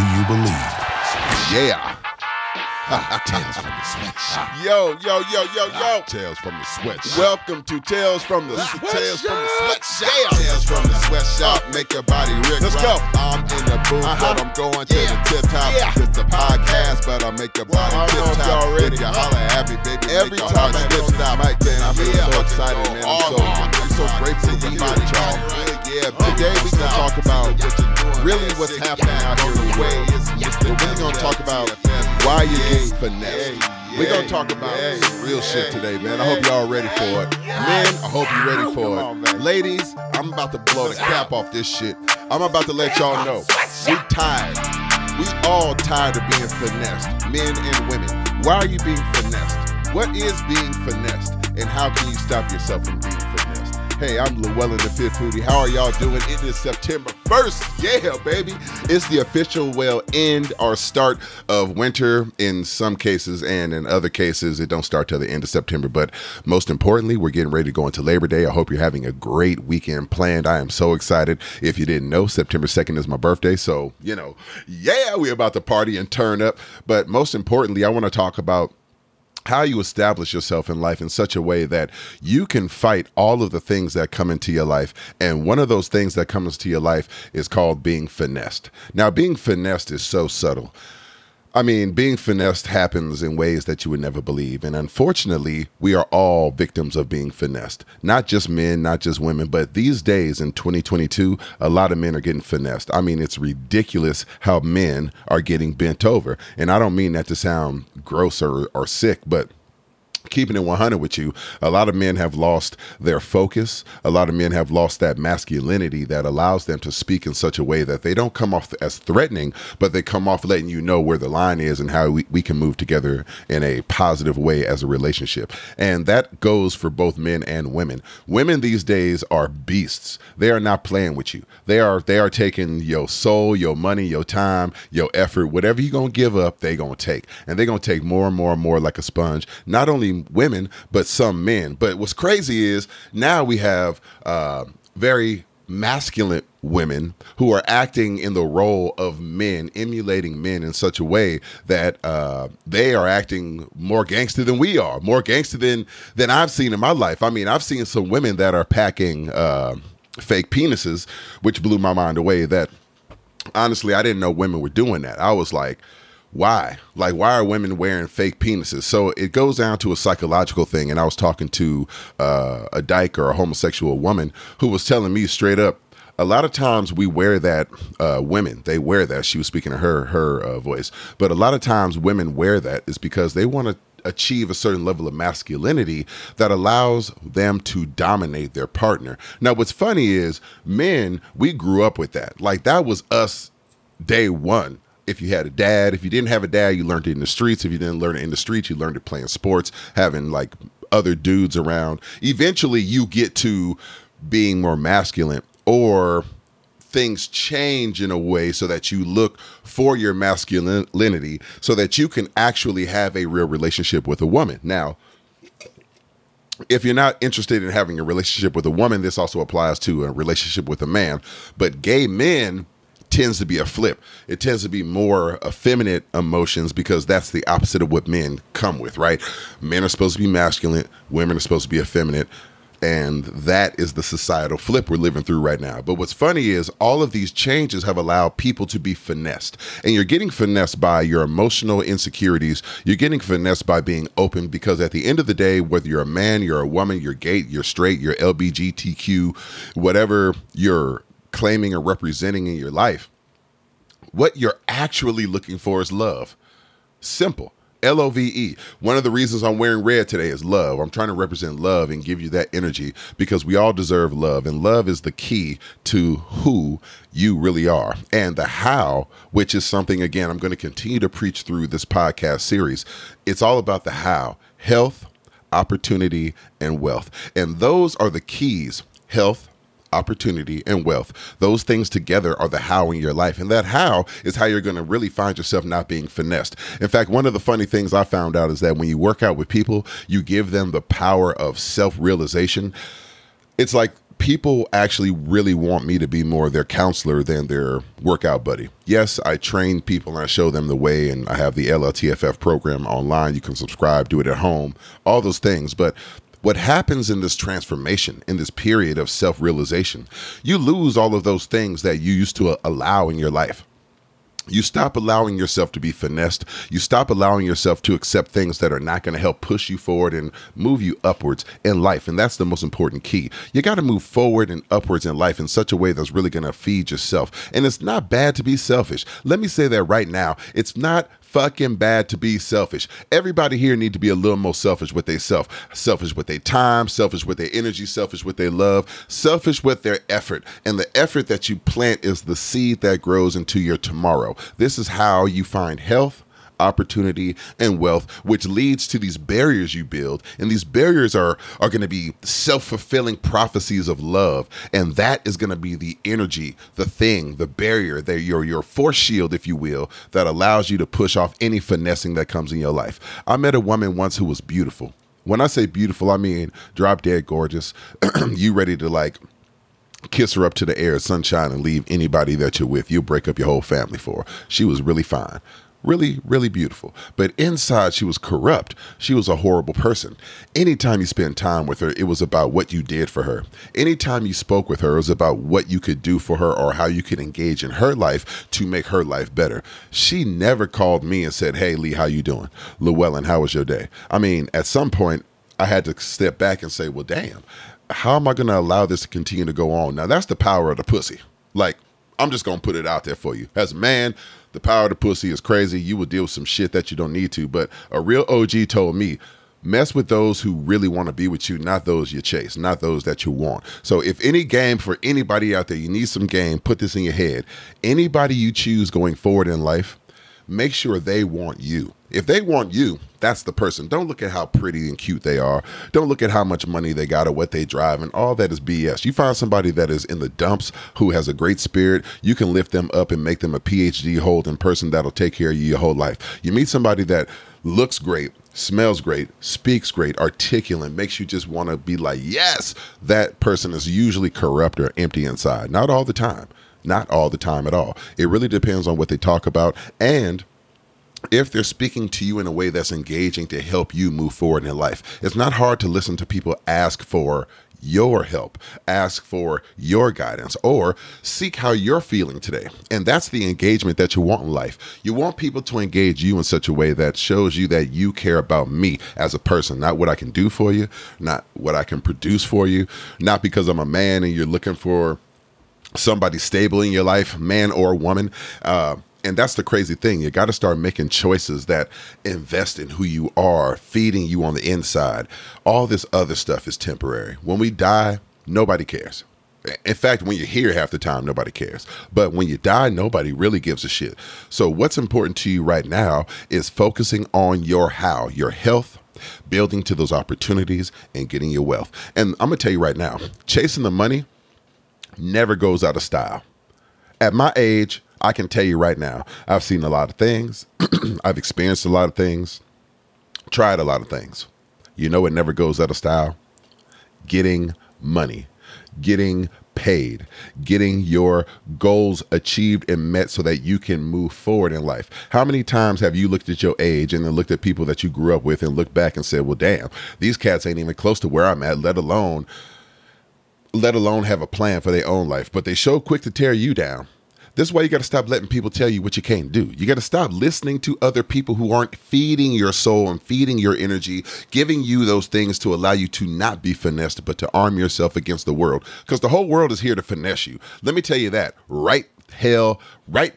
Do you believe? Yeah. Tales from the Sweatshop. Yo. Tales from the Sweatshop. Welcome to Tales from the Sweatshop. Tales from the Sweatshop. Tales from the Sweatshop. Make your body rick. Let's go. I'm in the booth, but I'm going to the tip top. It's a podcast, but I make your body tip top. If you holler at me, baby, every time I tip top, I'm so excited, man. I'm so grateful to you, y'all. Yeah, today we gonna talk about really what's happening out here in the way. We're gonna talk about why you getting finessed. We're going to talk about real shit today, man. I hope y'all ready for it. Men, I hope you ready for it. Ladies, I'm about to blow the cap off this shit. I'm about to let y'all know. We tired. We all tired of being finessed, men and women. Why are you being finessed? What is being finessed? And how can you stop yourself from being finessed? Hey, I'm Llewellyn the Fifth Hootie. How are y'all doing? It is September 1st. Yeah, baby. It's the official end or start of winter in some cases, and in other cases, it don't start till the end of September. But most importantly, we're getting ready to go into Labor Day. I hope you're having a great weekend planned. I am so excited. If you didn't know, September 2nd is my birthday. So, we're about to party and turn up. But most importantly, I want to talk about how you establish yourself in life in such a way that you can fight all of the things that come into your life. And one of those things that comes to your life is called being finessed. Now, being finessed is so subtle. I mean, being finessed happens in ways that you would never believe. And unfortunately, we are all victims of being finessed. Not just men, not just women, but these days in 2022, a lot of men are getting finessed. I mean, it's ridiculous how men are getting bent over. And I don't mean that to sound gross or sick, but keeping it 100 with you, a lot of men have lost their focus. A lot of men have lost that masculinity that allows them to speak in such a way that they don't come off as threatening, but they come off letting you know where the line is and how we can move together in a positive way as a relationship. And that goes for both men and women. Women these days are beasts. They are not playing with you. They are taking your soul, your money, your time, your effort, whatever you're going to give up, they're going to take. And they're going to take more and more and more like a sponge. Not only women, but some men. But what's crazy is now we have very masculine women who are acting in the role of men, emulating men in such a way that they are acting more gangster than we are, more gangster than I've seen in my life. I mean, I've seen some women that are packing fake penises, which blew my mind away. That honestly, I didn't know women were doing that. I was like, why? Like, why are women wearing fake penises? So it goes down to a psychological thing. And I was talking to a dyke or a homosexual woman who was telling me straight up, a lot of times we wear that, women, they wear that. She was speaking to her voice. But a lot of times women wear that is because they want to achieve a certain level of masculinity that allows them to dominate their partner. Now, what's funny is men, we grew up with that. Like, that was us day one. If you had a dad, if you didn't have a dad, you learned it in the streets. If you didn't learn it in the streets, you learned it playing sports, having like other dudes around. Eventually you get to being more masculine, or things change in a way so that you look for your masculinity so that you can actually have a real relationship with a woman. Now, if you're not interested in having a relationship with a woman, this also applies to a relationship with a man, but gay men tends to be a flip. It tends to be more effeminate emotions because that's the opposite of what men come with, right? Men are supposed to be masculine. Women are supposed to be effeminate. And that is the societal flip we're living through right now. But what's funny is all of these changes have allowed people to be finessed. And you're getting finessed by your emotional insecurities. You're getting finessed by being open, because at the end of the day, whether you're a man, you're a woman, you're gay, you're straight, you're LGBTQ, whatever you're claiming or representing in your life, what you're actually looking for is love. Simple. L-O-V-E. One of the reasons I'm wearing red today is love. I'm trying to represent love and give you that energy, because we all deserve love, and love is the key to who you really are and the how, which is something, again, I'm going to continue to preach through this podcast series. It's all about the how. Health, opportunity, and wealth. And those are the keys. Health, opportunity, and wealth. Those things together are the how in your life. And that how is how you're going to really find yourself not being finessed. In fact, one of the funny things I found out is that when you work out with people, you give them the power of self-realization. It's like people actually really want me to be more their counselor than their workout buddy. Yes, I train people and I show them the way, and I have the LLTFF program online. You can subscribe, do it at home, all those things. But what happens in this transformation, in this period of self-realization, you lose all of those things that you used to allow in your life. You stop allowing yourself to be finessed. You stop allowing yourself to accept things that are not going to help push you forward and move you upwards in life. And that's the most important key. You got to move forward and upwards in life in such a way that's really going to feed yourself. And it's not bad to be selfish. Let me say that right now. It's not fucking bad to be selfish. Everybody here need to be a little more selfish with themselves. Selfish with their time, selfish with their energy, selfish with their love, selfish with their effort. And the effort that you plant is the seed that grows into your tomorrow. This is how you find health, opportunity, and wealth, which leads to these barriers you build. And these barriers are going to be self-fulfilling prophecies of love. And that is going to be the energy, the thing, the barrier, that your force shield, if you will, that allows you to push off any finessing that comes in your life. I met a woman once who was beautiful. When I say beautiful, I mean drop dead gorgeous. You ready to kiss her up to the air, sunshine, and leave anybody that you're with. You'll break up your whole family for her. She was really fine. Really, really beautiful. But inside, she was corrupt. She was a horrible person. Anytime you spent time with her, it was about what you did for her. Anytime you spoke with her, it was about what you could do for her or how you could engage in her life to make her life better. She never called me and said, "Hey, Lee, how you doing? Llewellyn, how was your day?" I mean, at some point, I had to step back and say, well, damn, how am I going to allow this to continue to go on? Now, that's the power of the pussy. I'm just going to put it out there for you. As a man, the power of the pussy is crazy. You will deal with some shit that you don't need to. But a real OG told me, mess with those who really want to be with you, not those you chase, not those that you want. So if any game for anybody out there, you need some game, put this in your head. Anybody you choose going forward in life, make sure they want you. If they want you, that's the person. Don't look at how pretty and cute they are. Don't look at how much money they got or what they drive, and all that is BS. You find somebody that is in the dumps, who has a great spirit. You can lift them up and make them a PhD holding person that'll take care of you your whole life. You meet somebody that looks great, smells great, speaks great, articulate, makes you just want to be like, yes, that person is usually corrupt or empty inside. Not all the time. Not all the time at all. It really depends on what they talk about, and if they're speaking to you in a way that's engaging to help you move forward in life. It's not hard to listen to people ask for your help, ask for your guidance, or seek how you're feeling today. And that's the engagement that you want in life. You want people to engage you in such a way that shows you that you care about me as a person, not what I can do for you, not what I can produce for you, not because I'm a man and you're looking for somebody stable in your life, man or woman. And that's the crazy thing. You got to start making choices that invest in who you are, feeding you on the inside. All this other stuff is temporary. When we die, nobody cares. In fact, when you're here half the time, nobody cares. But when you die, nobody really gives a shit. So what's important to you right now is focusing on your how, your health, building to those opportunities, and getting your wealth. And I'm going to tell you right now, chasing the money never goes out of style. At my age, I can tell you right now, I've seen a lot of things. I've experienced a lot of things, tried a lot of things. You know, it never goes out of style. Getting money, getting paid, getting your goals achieved and met so that you can move forward in life. How many times have you looked at your age and then looked at people that you grew up with and looked back and said, well, damn, these cats ain't even close to where I'm at, let alone have a plan for their own life, but they so quick to tear you down. This is why you got to stop letting people tell you what you can't do. You got to stop listening to other people who aren't feeding your soul and feeding your energy, giving you those things to allow you to not be finessed, but to arm yourself against the world, because the whole world is here to finesse you. Let me tell you that right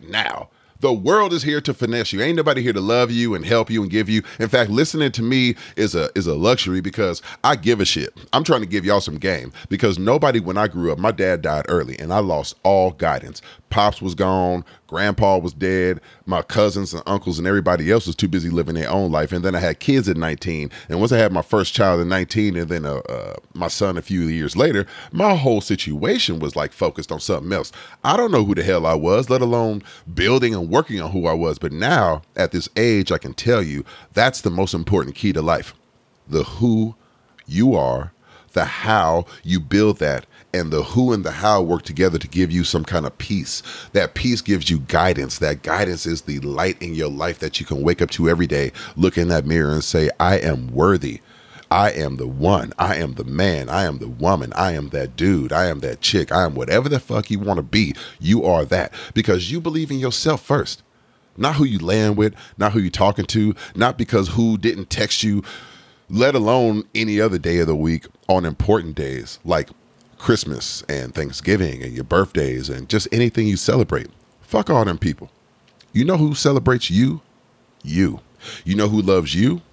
now. The world is here to finesse you. Ain't nobody here to love you and help you and give you. In fact, listening to me is a luxury, because I give a shit. I'm trying to give y'all some game, because nobody, when I grew up, my dad died early and I lost all guidance. Pops was gone. Grandpa was dead. My cousins and uncles and everybody else was too busy living their own life. And then I had kids at 19. And once I had my first child at 19 and then my son a few years later, my whole situation was focused on something else. I don't know who the hell I was, let alone building and working on who I was. But now at this age, I can tell you that's the most important key to life. The who you are, the how you build that, and the who and the how work together to give you some kind of peace. That peace gives you guidance. That guidance is the light in your life that you can wake up to every day, look in that mirror and say, I am worthy. I am the one. I am the man. I am the woman. I am that dude. I am that chick. I am whatever the fuck you want to be. You are that because you believe in yourself first. Not who you laying with, not who you talking to, not because who didn't text you, let alone any other day of the week on important days like Christmas and Thanksgiving and your birthdays and just anything you celebrate. Fuck all them people. You know who celebrates you? You. You know who loves you?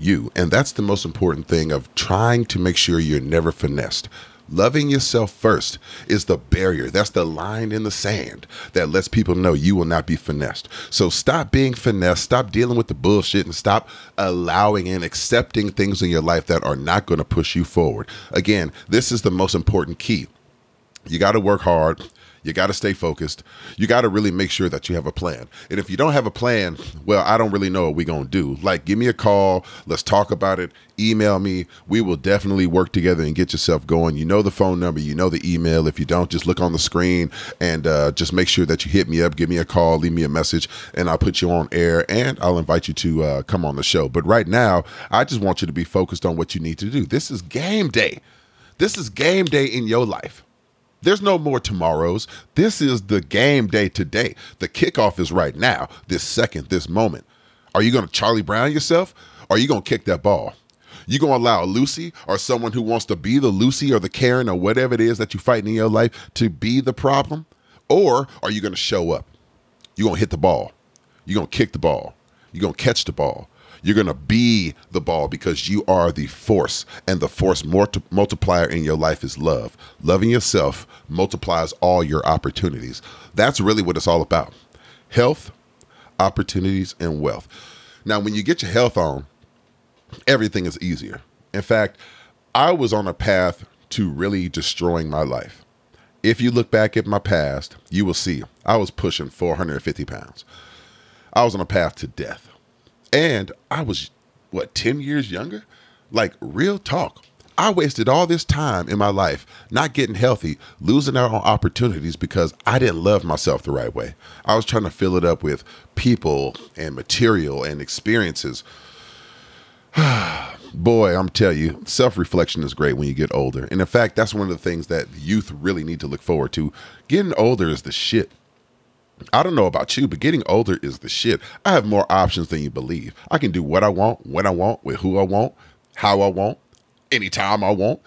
You. And that's the most important thing of trying to make sure you're never finessed. Loving yourself first is the barrier. That's the line in the sand that lets people know you will not be finessed. So stop being finessed. Stop dealing with the bullshit and stop allowing and accepting things in your life that are not going to push you forward. Again, this is the most important key. You got to work hard. You got to stay focused. You got to really make sure that you have a plan. And if you don't have a plan, well, I don't really know what we're going to do. Like, give me a call. Let's talk about it. Email me. We will definitely work together and get yourself going. You know the phone number. You know the email. If you don't, just look on the screen and just make sure that you hit me up. Give me a call. Leave me a message, and I'll put you on air, and I'll invite you to come on the show. But right now, I just want you to be focused on what you need to do. This is game day. This is game day in your life. There's no more tomorrows. This is the game day today. The kickoff is right now, this second, this moment. Are you going to Charlie Brown yourself? Or are you going to kick that ball? You going to allow Lucy or someone who wants to be the Lucy or the Karen or whatever it is that you're fighting in your life to be the problem? Or are you going to show up? You're going to hit the ball. You're going to kick the ball. You're going to catch the ball. You're going to be the ball because you are the force, and the force multiplier in your life is love. Loving yourself multiplies all your opportunities. That's really what it's all about. Health, opportunities, and wealth. Now, when you get your health on, everything is easier. In fact, I was on a path to really destroying my life. If you look back at my past, you will see I was pushing 450 pounds. I was on a path to death. And I was, 10 years younger? Like, real talk. I wasted all this time in my life not getting healthy, losing out on opportunities because I didn't love myself the right way. I was trying to fill it up with people and material and experiences. Boy, I'm telling you, self-reflection is great when you get older. And in fact, that's one of the things that youth really need to look forward to. Getting older is the shit. I don't know about you, but getting older is the shit. I have more options than you believe. I can do what I want, when I want, with who I want, how I want, anytime I want.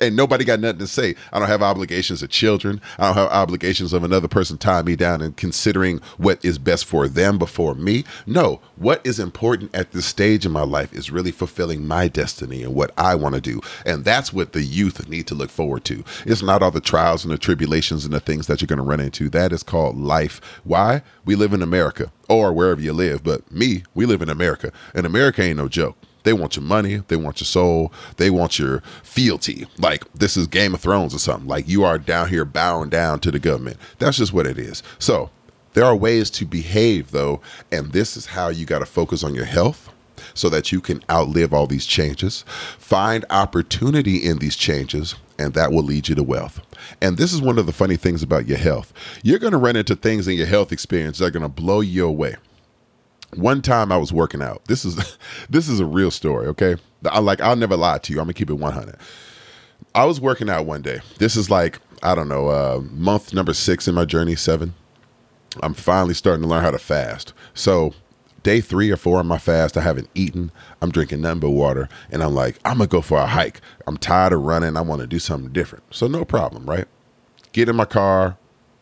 And nobody got nothing to say. I don't have obligations of children. I don't have obligations of another person tying me down and considering what is best for them before me. No, what is important at this stage in my life is really fulfilling my destiny and what I want to do. And that's what the youth need to look forward to. It's not all the trials and the tribulations and the things that you're going to run into. That is called life. Why? We live in America, or wherever you live. But we live in America, and America ain't no joke. They want your money. They want your soul. They want your fealty. Like, this is Game of Thrones or something. Like, you are down here bowing down to the government. That's just what it is. So there are ways to behave, though, and this is how you got to focus on your health so that you can outlive all these changes, find opportunity in these changes, and that will lead you to wealth. And this is one of the funny things about your health. You're going to run into things in your health experience that are going to blow you away. One time I was working out. This is a real story, okay? I'll never lie to you. I'm going to keep it 100. I was working out one day. This is month number 6 in my journey, 7. I'm finally starting to learn how to fast. So day 3 or 4 of my fast, I haven't eaten. I'm drinking nothing but water. And I'm like, I'm going to go for a hike. I'm tired of running. I want to do something different. So no problem, right? Get in my car,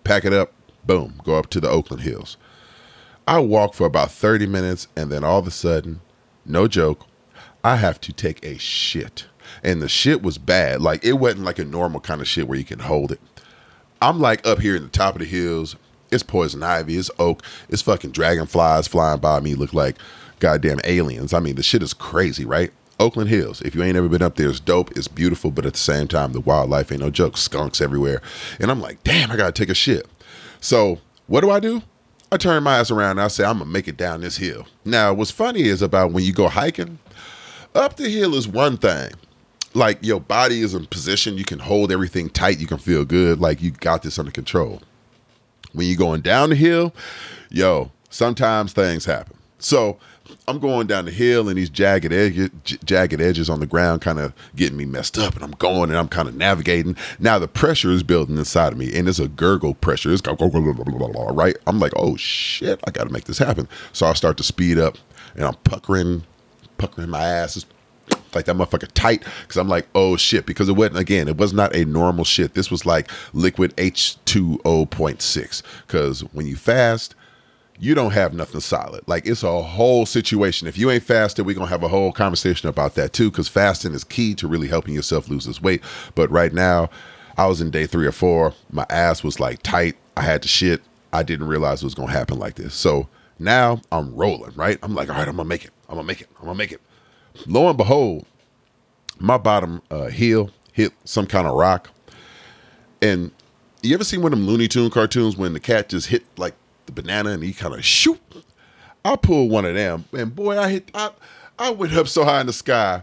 pack it up, boom, go up to the Oakland Hills. I walk for about 30 minutes, and then all of a sudden, no joke, I have to take a shit. And the shit was bad. Like, it wasn't like a normal kind of shit where you can hold it. I'm like up here in the top of the hills. It's poison ivy. It's oak. It's fucking dragonflies flying by me. Look like goddamn aliens. I mean, the shit is crazy, right? Oakland Hills. If you ain't ever been up there, it's dope. It's beautiful. But at the same time, the wildlife ain't no joke. Skunks everywhere. And I'm like, damn, I got to take a shit. So what do? I turn my ass around and I say, I'm going to make it down this hill. Now, what's funny is about when you go hiking, up the hill is one thing. like your body is in position, you can hold everything tight, you can feel good, like you got this under control. When you're going down the hill, yo, sometimes things happen. So I'm going down the hill and these jagged edges on the ground kind of getting me messed up, and I'm going and I'm kind of navigating. Now the pressure is building inside of me, and it's a gurgle pressure. It's going, right? I'm like, oh shit, I got to make this happen. So I start to speed up, and I'm puckering my ass. It's like that motherfucker tight, because I'm like, oh shit, because it was not a normal shit. This was like liquid H2O.6, because when you fast, you don't have nothing solid. Like, it's a whole situation. If you ain't fasted, we're going to have a whole conversation about that too, because fasting is key to really helping yourself lose this weight. But right now, I was in day 3 or 4. My ass was like tight. I had to shit. I didn't realize it was going to happen like this. So now I'm rolling, right? I'm like, all right, I'm going to make it. Lo and behold, my bottom heel hit some kind of rock. And you ever seen one of them Looney Tunes cartoons when the cat just hit like the banana and he kind of shoot? I pulled one of them, and boy, I went up so high in the sky.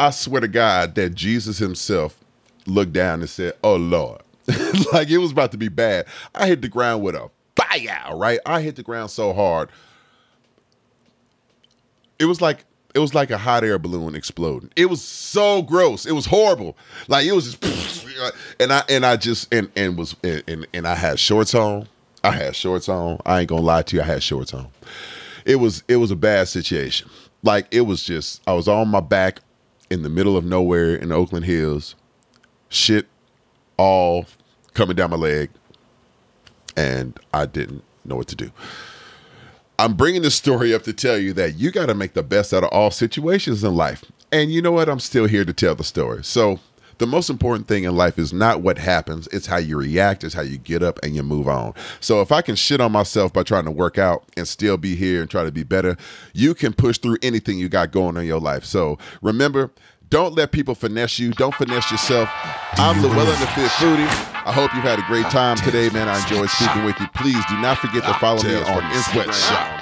I swear to God that Jesus himself looked down and said, oh Lord. Like, it was about to be bad. I hit the ground with a fire, right? I hit the ground so hard. It was like a hot air balloon exploding. It was so gross. It was horrible. Like, it was just, and I had shorts on. I ain't gonna lie to you. I had shorts on. It was a bad situation. Like, it was just, I was on my back in the middle of nowhere in the Oakland Hills, shit all coming down my leg, and I didn't know what to do. I'm bringing this story up to tell you that you got to make the best out of all situations in life. And you know what? I'm still here to tell the story. So the most important thing in life is not what happens. It's how you react. It's how you get up and you move on. So if I can shit on myself by trying to work out and still be here and try to be better, you can push through anything you got going on in your life. So remember, don't let people finesse you. Don't finesse yourself. I'm Llewellyn the Fit Foodie. I hope you've had a great time today, man. I enjoyed speaking with you. Please do not forget to follow me on Instagram,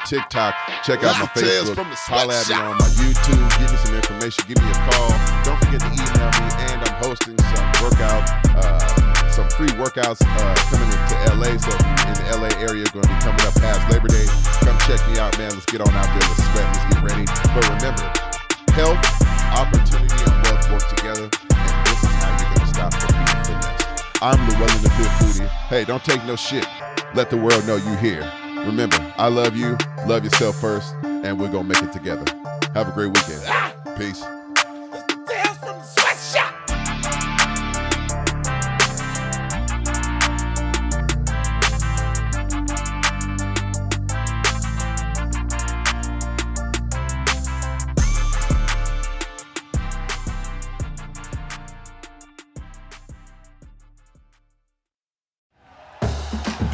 TikTok. Check out my Facebook. Holla at me on my YouTube. Give me some information. Give me a call. Don't forget to email me. And I'm hosting some free workouts coming into LA. So if you're in the LA area, going to be coming up past Labor Day, come check me out, man. Let's get on out there. Let's sweat. Let's get ready. But remember, health, opportunity, and wealth work together. And this is how you're going to stop from being finessed. I'm Llewellyn the Fit Foodie. Hey, don't take no shit. Let the world know you here. Remember, I love you. Love yourself first, and we're going to make it together. Have a great weekend. Peace. Tales from the Sweatshop.